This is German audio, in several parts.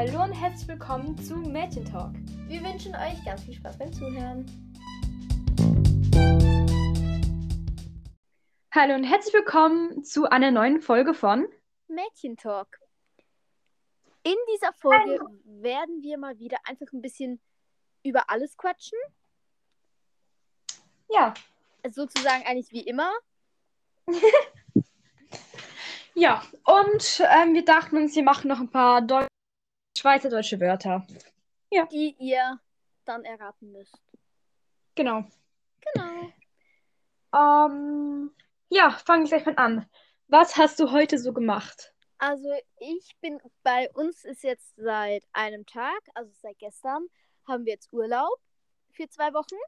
Hallo und herzlich willkommen zu Mädchen Talk. Wir wünschen euch ganz viel Spaß beim Zuhören. Hallo und herzlich willkommen zu einer neuen Folge von Mädchen Talk. In dieser Folge werden wir mal wieder einfach ein bisschen über alles quatschen. Ja. Also sozusagen eigentlich wie immer. Ja, und wir dachten uns, wir machen noch ein paar schweizerdeutsche Wörter. Ja. Die ihr dann erraten müsst. Genau. Ja, fangen wir gleich mal an. Was hast du heute so gemacht? Also bei uns ist jetzt seit einem Tag, also seit gestern, haben wir jetzt Urlaub für 2 Wochen.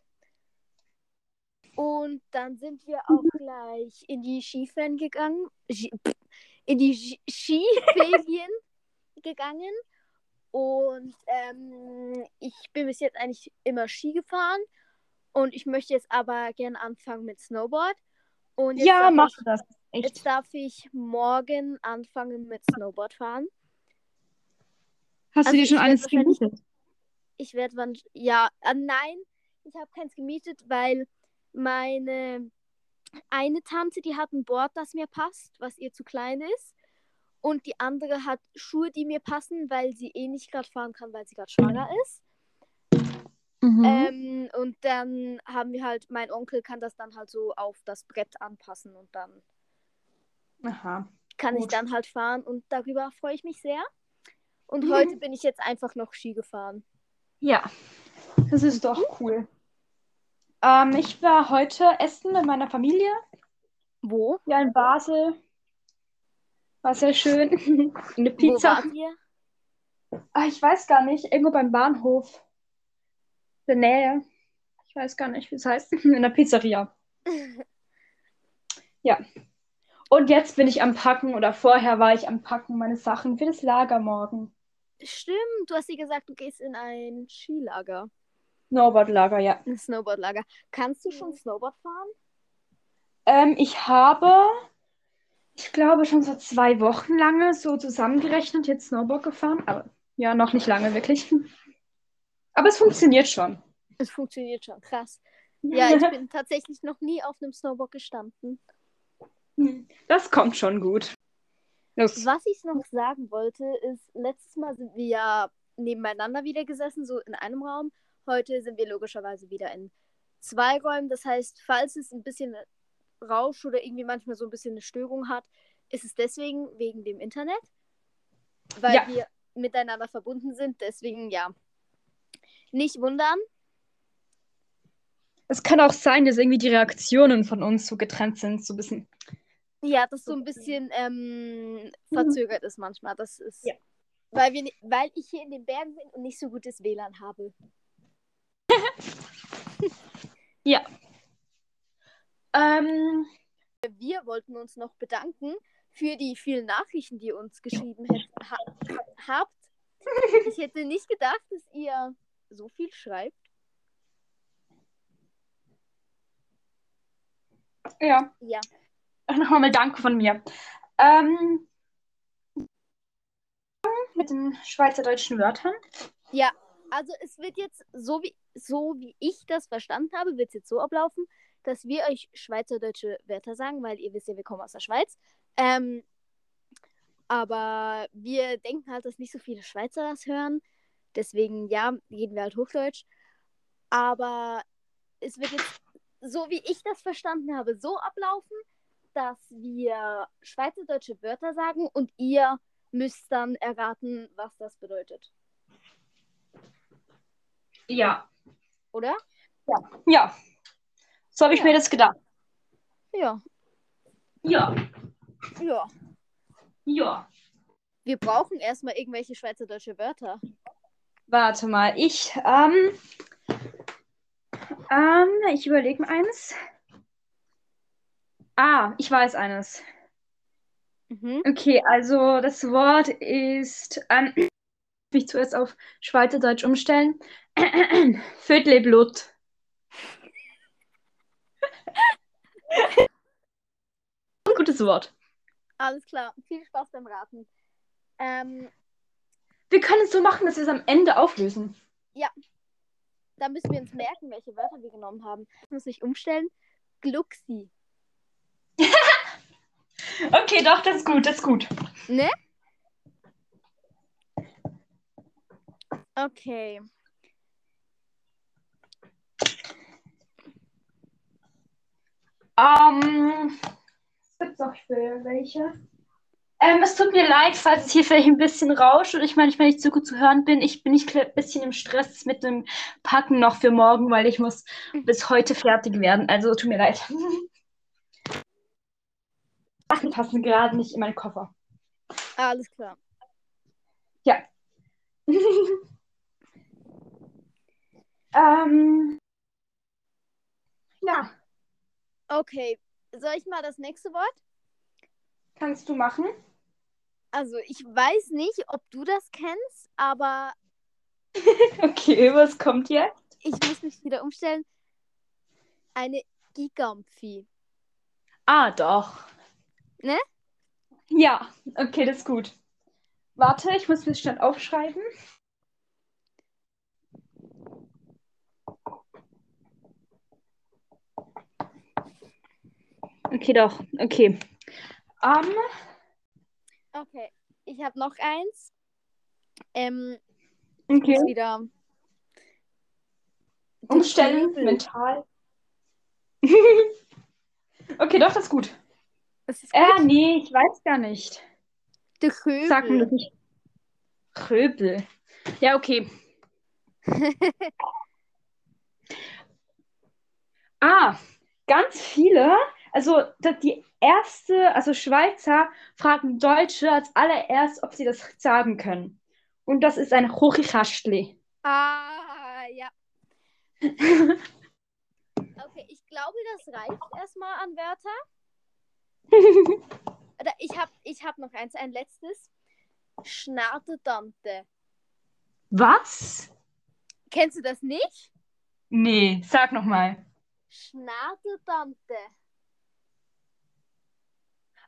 Und dann sind wir auch gleich in die Skiferien gegangen. Und ich bin bis jetzt eigentlich immer Ski gefahren. Und ich möchte jetzt aber gerne anfangen mit Snowboard. Und jetzt mach das. Echt. Jetzt darf ich morgen anfangen mit Snowboard fahren. Hast du dir schon eines gemietet? Nein, ich habe keins gemietet, weil meine eine Tante, die hat ein Board, das mir passt, was ihr zu klein ist. Und die andere hat Schuhe, die mir passen, weil sie eh nicht gerade fahren kann, weil sie gerade schwanger ist. Mhm. Und dann haben wir halt, mein Onkel kann das dann halt so auf das Brett anpassen und dann kann ich dann halt fahren. Und darüber freue ich mich sehr. Und heute bin ich jetzt einfach noch Ski gefahren. Ja, das ist doch cool. Ich war heute essen mit meiner Familie. Wo? Ja, in Basel. War sehr schön. Eine Pizza. Wo wart ihr? Ach, ich weiß gar nicht. Irgendwo beim Bahnhof. In der Nähe. Ich weiß gar nicht, wie es heißt. In der Pizzeria. Ja. Und jetzt bin ich am Packen, oder vorher war ich am Packen, meine Sachen für das Lager morgen. Stimmt, du hast dir gesagt, du gehst in ein Skilager. Snowboardlager, ja. Ein Snowboardlager. Kannst du schon Snowboard fahren? Ich habe, schon so 2 Wochen lange so zusammengerechnet jetzt Snowboard gefahren. Aber ja, noch nicht lange wirklich. Aber es funktioniert schon. Krass. Ja, ich bin tatsächlich noch nie auf einem Snowboard gestanden. Das kommt schon gut. Los. Was ich noch sagen wollte, ist, letztes Mal sind wir ja nebeneinander wieder gesessen, so in einem Raum. Heute sind wir logischerweise wieder in 2 Räumen. Das heißt, falls es ein bisschen Rausch oder irgendwie manchmal so ein bisschen eine Störung hat, ist es deswegen wegen dem Internet, weil wir miteinander verbunden sind. Deswegen, nicht wundern. Es kann auch sein, dass irgendwie die Reaktionen von uns so getrennt sind, so ein bisschen. Ja, dass so ein bisschen verzögert ist manchmal. Das ist, weil ich hier in den Bergen bin und nicht so gutes WLAN habe. Ja. Wir wollten uns noch bedanken für die vielen Nachrichten, die ihr uns geschrieben habt. Ich hätte nicht gedacht, dass ihr so viel schreibt. Ja. Nochmal Danke von mir. Mit den schweizerdeutschen Wörtern. Ja, also es wird jetzt, so wie ich das verstanden habe, wird es jetzt so ablaufen, dass wir euch schweizerdeutsche Wörter sagen, weil ihr wisst ja, wir kommen aus der Schweiz. Aber wir denken halt, dass nicht so viele Schweizer das hören. Deswegen, reden wir halt Hochdeutsch. Aber es wird jetzt, so wie ich das verstanden habe, so ablaufen, dass wir schweizerdeutsche Wörter sagen und ihr müsst dann erraten, was das bedeutet. Ja. Oder? Ja. So habe ich mir das gedacht. Ja. Wir brauchen erstmal irgendwelche schweizerdeutsche Wörter. Warte mal, ich überlege mir eins. Ah, ich weiß eines. Mhm. Okay, also das Wort ist, mich zuerst auf Schweizerdeutsch umstellen. Fütlibutz. Gutes Wort. Alles klar, viel Spaß beim Raten. Wir können es so machen, dass wir es am Ende auflösen. Ja. Da müssen wir uns merken, welche Wörter wir genommen haben. Ich muss mich umstellen. Gluxi. Okay, doch, das ist gut, das ist gut. Ne? Okay. Es gibt noch welche. Es tut mir leid, falls es hier vielleicht ein bisschen rauscht und ich manchmal nicht so gut zu hören bin. Ich bin nicht ein bisschen im Stress mit dem Packen noch für morgen, weil ich muss bis heute fertig werden. Also tut mir leid. Sachen passen gerade nicht in meinen Koffer. Alles klar. Ja. Ja. Okay. Soll ich mal das nächste Wort? Kannst du machen? Also, ich weiß nicht, ob du das kennst, aber... Okay, was kommt jetzt? Ich muss mich wieder umstellen. Eine Gigampfi. Ah, doch. Ne? Ja, okay, das ist gut. Warte, ich muss mir das schnell aufschreiben. Okay, doch. Okay. Okay, ich habe noch eins. Okay. Wieder. Umstellen, mental. Okay, doch, das ist gut. Das ist gut. Nee, ich weiß gar nicht. Der Rüebl. Sag mir das nicht. Rüebl. Ja, okay. Ganz viele. Also die erste, also Schweizer fragen Deutsche als allererst, ob sie das sagen können. Und das ist ein Chuchichäschtli. Ah, ja. Okay, ich glaube, das reicht erstmal an Wörter. Oder ich hab noch eins, ein letztes. Schnatterdante. Was? Kennst du das nicht? Nee, sag nochmal. Schnatterdante.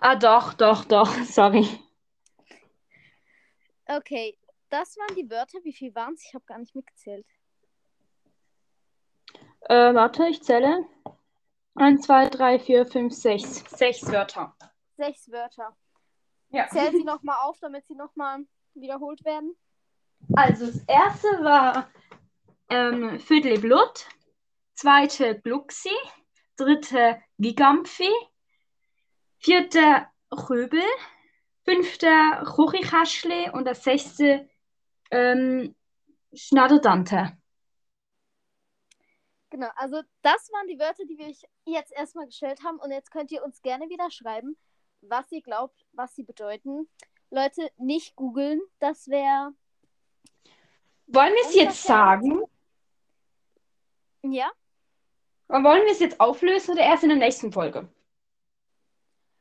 Ah, doch, sorry. Okay, das waren die Wörter. Wie viel waren es? Ich habe gar nicht mitgezählt. Warte, ich zähle. 1, 2, 3, 4, 5, 6. 6 Wörter. 6 Wörter. Ja. Zähl sie nochmal auf, damit sie nochmal wiederholt werden. Also, das erste war Fütlibutz, zweite Gluxi, dritte Gigampfi, vierte Rüebl, fünfte Chuchichäschtli und das sechste Schnatterdante. Genau, also das waren die Wörter, die wir euch jetzt erstmal gestellt haben. Und jetzt könnt ihr uns gerne wieder schreiben, was ihr glaubt, was sie bedeuten. Leute, nicht googeln, das wäre... Wollen wir es jetzt sagen? Ja. Und wollen wir es jetzt auflösen oder erst in der nächsten Folge?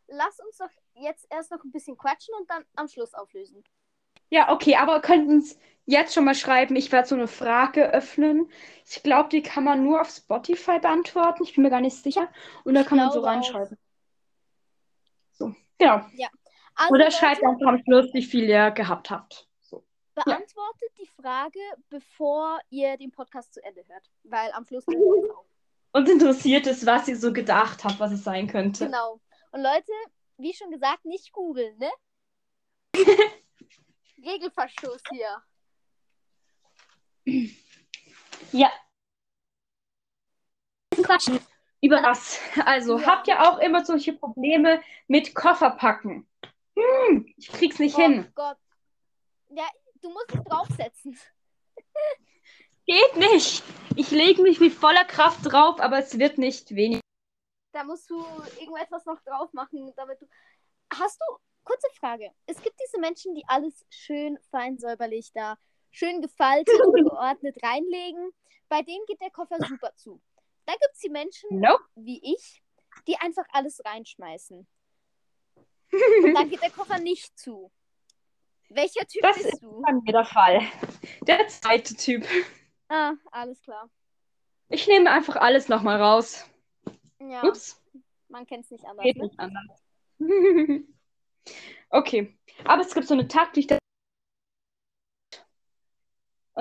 Lass uns doch jetzt erst noch ein bisschen quatschen und dann am Schluss auflösen. Ja, okay, aber könnt uns jetzt schon mal schreiben. Ich werde so eine Frage öffnen. Ich glaube, die kann man nur auf Spotify beantworten. Ich bin mir gar nicht sicher. Und da kann man so reinschreiben. So, genau. Ja. Also oder schreibt einfach am Schluss, wie viel ihr gehabt habt. So. Beantwortet die Frage, bevor ihr den Podcast zu Ende hört. Weil am Schluss... Uns interessiert es, was ihr so gedacht habt, was es sein könnte. Genau. Und Leute, wie schon gesagt, nicht googeln, ne? Regelverstoß hier. Ja. Quatschen. Über was? Also, ja. Habt ihr auch immer solche Probleme mit Kofferpacken? Ich krieg's nicht hin. Oh Gott. Ja, du musst es draufsetzen. Geht nicht. Ich lege mich mit voller Kraft drauf, aber es wird nicht weniger. Da musst du irgendetwas noch drauf machen, damit du... Hast du... Kurze Frage. Es gibt diese Menschen, die alles schön fein säuberlich da, schön gefaltet und geordnet reinlegen. Bei denen geht der Koffer super zu. Dann gibt es die Menschen, wie ich, die einfach alles reinschmeißen. Und dann geht der Koffer nicht zu. Welcher Typ bist du? Das ist bei mir der Fall. Der zweite Typ. Ah, alles klar. Ich nehme einfach alles nochmal raus. Ja, ups. Man kennt es nicht anders. Geht nicht anders. Okay, aber es gibt so eine Taktik,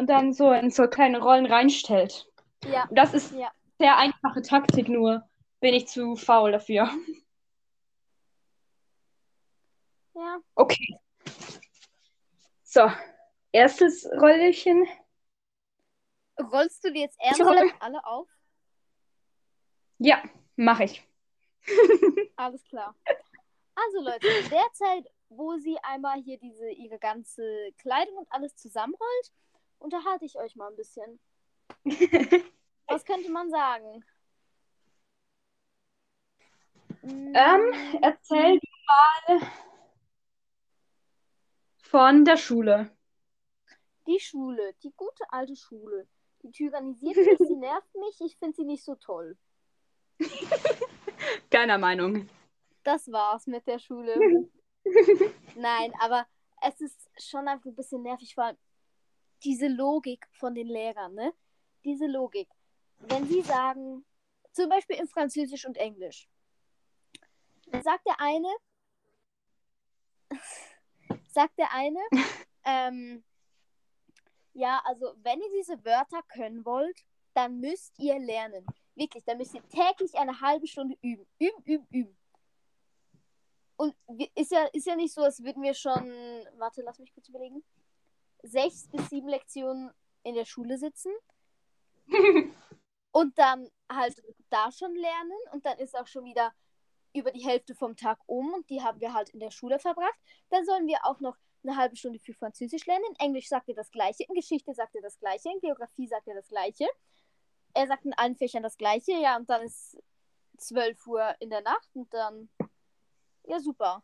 und dann so in so kleine Rollen reinstellt. Ja. Das ist eine sehr einfache Taktik, nur bin ich zu faul dafür. Ja. Okay. So, erstes Rollchen. Rollst du dir jetzt ernsthaft alle auf? Ja, mache ich. Alles klar. Also Leute, derzeit, wo sie einmal hier ihre ganze Kleidung und alles zusammenrollt, unterhalte ich euch mal ein bisschen. Was könnte man sagen? Erzähl mal von der Schule. Die Schule, die gute alte Schule. Die tyrannisiert mich, sie nervt mich, ich finde sie nicht so toll. Keiner Meinung. Das war's mit der Schule. Nein, aber es ist schon einfach ein bisschen nervig, weil diese Logik von den Lehrern, ne? Diese Logik. Wenn sie sagen, zum Beispiel in Französisch und Englisch, sagt der eine, ja, also wenn ihr diese Wörter können wollt, dann müsst ihr lernen. Wirklich, dann müsst ihr täglich eine halbe Stunde üben. Üben. Und ist ja nicht so, als würden wir schon, warte, lass mich kurz überlegen, 6 bis 7 Lektionen in der Schule sitzen und dann halt da schon lernen und dann ist auch schon wieder über die Hälfte vom Tag um und die haben wir halt in der Schule verbracht. Dann sollen wir auch noch eine halbe Stunde für Französisch lernen. In Englisch sagt er das Gleiche, in Geschichte sagt er das Gleiche, in Geografie sagt er das Gleiche. Er sagt in allen Fächern das Gleiche, ja, und dann ist 12 Uhr in der Nacht und dann, ja, super.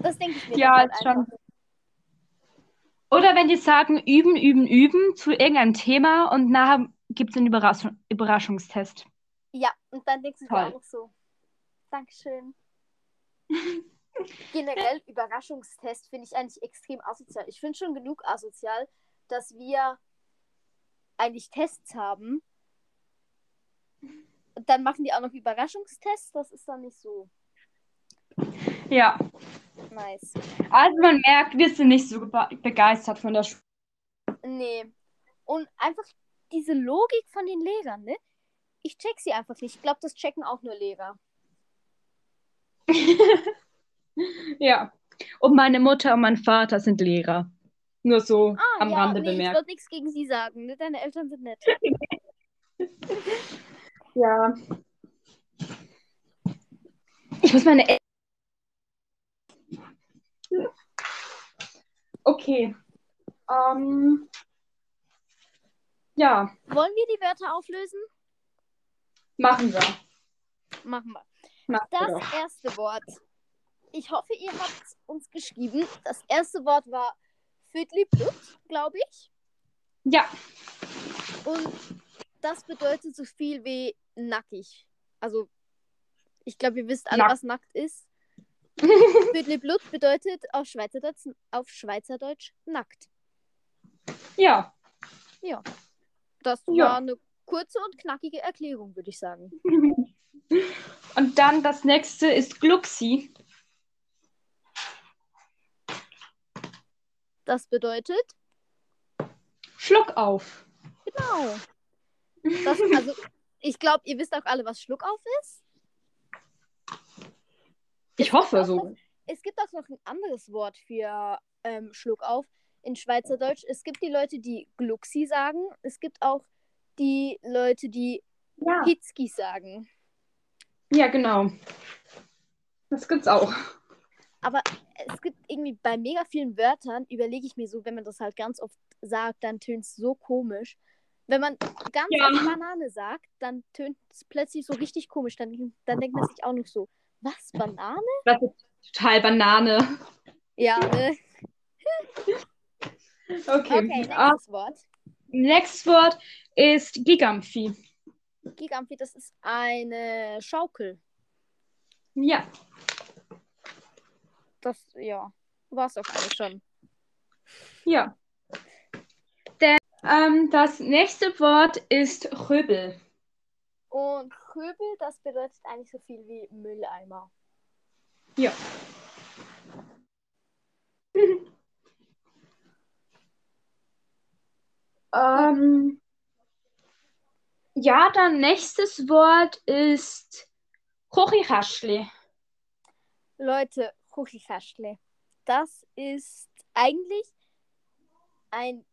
Das denke ich mir. Ja, ist schon. Oder wenn die sagen, üben zu irgendeinem Thema und nachher gibt es einen Überraschungstest. Ja, und dann denkst du dir auch so, Dankeschön. Generell, Überraschungstest finde ich eigentlich extrem asozial. Ich finde schon genug asozial, dass wir eigentlich Tests haben. Und dann machen die auch noch Überraschungstests. Das ist dann nicht so. Ja. Nice. Also man merkt, wir sind nicht so begeistert von der Schule. Nee. Und einfach diese Logik von den Lehrern, ne? Ich check sie einfach nicht. Ich glaube, das checken auch nur Lehrer. Ja. Und meine Mutter und mein Vater sind Lehrer. Nur so am Rande bemerkt. Ich würde nichts gegen sie sagen. Ne? Deine Eltern sind nett. Ja. Ich muss meine Okay. Ja. Wollen wir die Wörter auflösen? Machen wir. Das erste Wort. Ich hoffe, ihr habt uns geschrieben. Das erste Wort war Fütlibutz, glaube ich. Ja. Und das bedeutet so viel wie nackig. Also, ich glaube, ihr wisst alle, was nackt ist. Fütlibutz bedeutet auf Schweizerdeutsch nackt. Ja. Ja. Das war eine kurze und knackige Erklärung, würde ich sagen. Und dann das nächste ist Gluxi. Das bedeutet? Schluck auf. Genau. Ich glaube, ihr wisst auch alle, was Schluck auf ist. Ich hoffe so. Es gibt auch noch ein anderes Wort für Schluck auf in Schweizerdeutsch. Es gibt die Leute, die Gluxi sagen. Es gibt auch die Leute, die Hitzki sagen. Ja, genau. Das gibt's auch. Aber es gibt irgendwie bei mega vielen Wörtern, überlege ich mir so, wenn man das halt ganz oft sagt, dann tönt es so komisch. Wenn man ganz oft Banane sagt, dann tönt es plötzlich so richtig komisch. Dann denkt man sich auch noch so, was, Banane? Das ist total Banane. Ja, ne? Okay, nächstes Wort. Nächstes Wort ist Gigampfi. Gigampfi, das ist eine Schaukel. Ja. Das, war es auch alles schon. Ja. Denn das nächste Wort ist Rüebl. Und Rüebl, das bedeutet eigentlich so viel wie Mülleimer. Ja. Ja, dann nächstes Wort ist Chuchichäschtli. Leute, Chuchichäschtli. Das ist eigentlich ein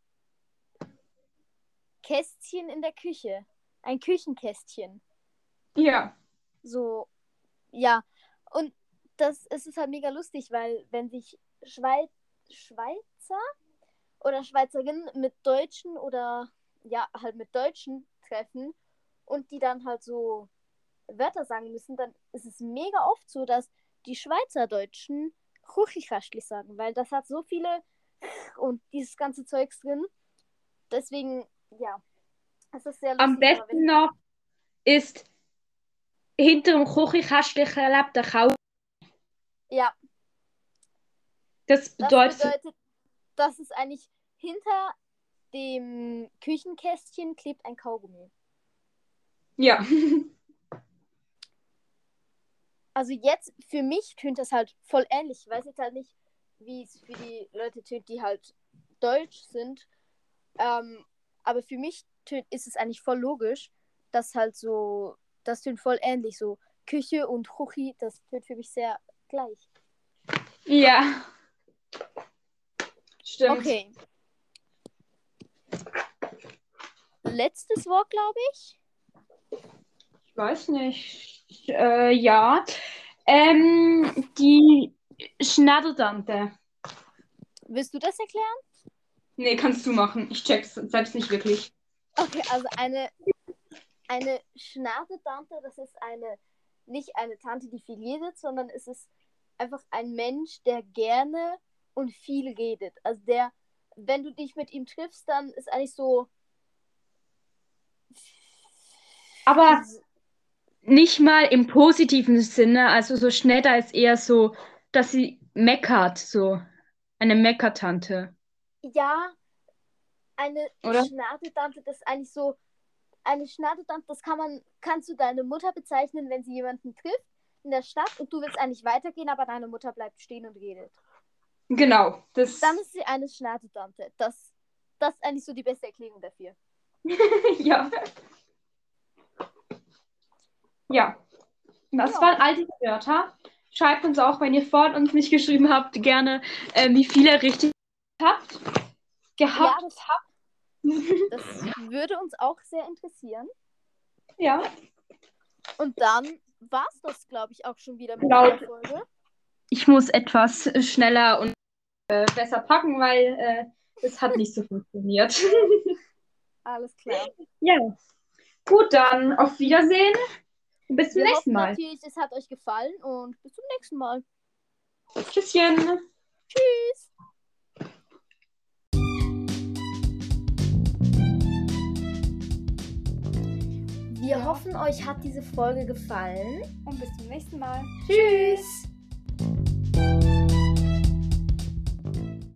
Kästchen in der Küche. Ein Küchenkästchen. Ja. So, ja. Und es ist halt mega lustig, weil wenn sich Schweizer oder Schweizerinnen mit Deutschen oder ja, halt mit Deutschen treffen und die dann halt so Wörter sagen müssen, dann ist es mega oft so, dass die Schweizerdeutschen Chuchichäschtli sagen, weil das hat so viele und dieses ganze Zeugs drin. Deswegen, ja, es ist sehr lustig. Am besten noch ist hinter dem Chuchichäschtli lebt der Kau. Ja. Das bedeutet, dass es eigentlich hinter dem Küchenkästchen klebt ein Kaugummi. Ja. Also jetzt, für mich tönt das halt voll ähnlich. Ich weiß jetzt halt nicht, wie es für die Leute tönt, die halt deutsch sind. Aber für mich ist es eigentlich voll logisch, dass halt so, das tönt voll ähnlich. So Küche und Chuchi, das tönt für mich sehr gleich. Ja. Stimmt. Okay. Letztes Wort, glaube ich. Ich weiß nicht. Ja. Die Schnatterdante. Willst du das erklären? Nee, kannst du machen. Ich check's selbst nicht wirklich. Okay, also eine Schnatterdante, das ist nicht eine Tante, die viel redet, sondern es ist einfach ein Mensch, der gerne und viel redet. Also der, wenn du dich mit ihm triffst, dann ist eigentlich so. Aber nicht mal im positiven Sinne, also so Schnatter ist eher so, dass sie meckert, so eine Meckertante. Ja, eine Schnatterdante, das ist eigentlich so, eine Schnatterdante, das kannst du deine Mutter bezeichnen, wenn sie jemanden trifft in der Stadt und du willst eigentlich weitergehen, aber deine Mutter bleibt stehen und redet. Genau. Dann ist sie eine Schnatterdante. Das ist eigentlich so die beste Erklärung dafür. Ja. Ja. Das waren all diese Wörter. Schreibt uns auch, wenn ihr vor uns nicht geschrieben habt, gerne, wie viele ihr richtig habt. Das würde uns auch sehr interessieren. Ja. Und dann war es das, glaube ich, auch schon wieder mit der Folge. Ich muss etwas schneller und besser packen, weil es hat nicht so funktioniert. Alles klar. Ja. Gut, dann auf Wiedersehen. Bis zum nächsten Mal. Natürlich, es hat euch gefallen und bis zum nächsten Mal. Tschüsschen. Tschüss. Wir hoffen, euch hat diese Folge gefallen. Und bis zum nächsten Mal. Tschüss.